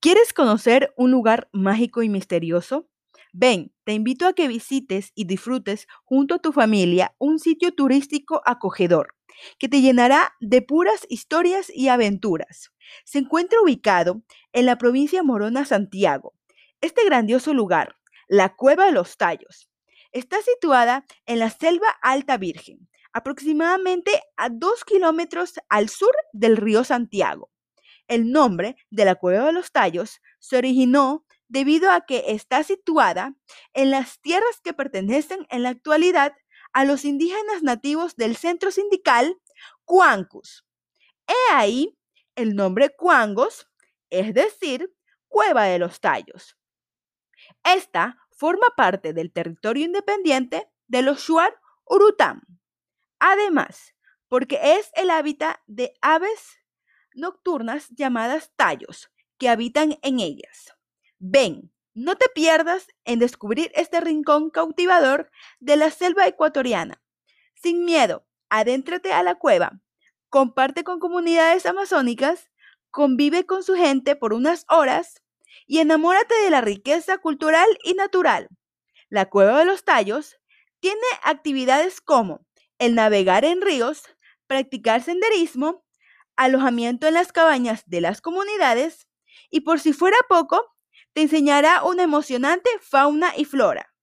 ¿Quieres conocer un lugar mágico y misterioso? Ven, te invito a que visites y disfrutes junto a tu familia un sitio turístico acogedor que te llenará de puras historias y aventuras. Se encuentra ubicado en la provincia Morona Santiago. Este grandioso lugar, la Cueva de los Tayos, está situada en la Selva Alta Virgen, aproximadamente a 2 kilómetros al sur del río Santiago. El nombre de la Cueva de los Tayos se originó debido a que está situada en las tierras que pertenecen en la actualidad a los indígenas nativos del centro sindical Cuangos. He ahí el nombre Cuangos, es decir, Cueva de los Tayos. Esta forma parte del territorio independiente de los Shuar Urutam. Además, porque es el hábitat de aves nocturnas llamadas tayos que habitan en ellas. Ven, no te pierdas en descubrir este rincón cautivador de la selva ecuatoriana. Sin miedo, adéntrate a la cueva, comparte con comunidades amazónicas, convive con su gente por unas horas y enamórate de la riqueza cultural y natural. La Cueva de los Tayos tiene actividades como el navegar en ríos, practicar senderismo, alojamiento en las cabañas de las comunidades y, por si fuera poco, te enseñará una emocionante fauna y flora.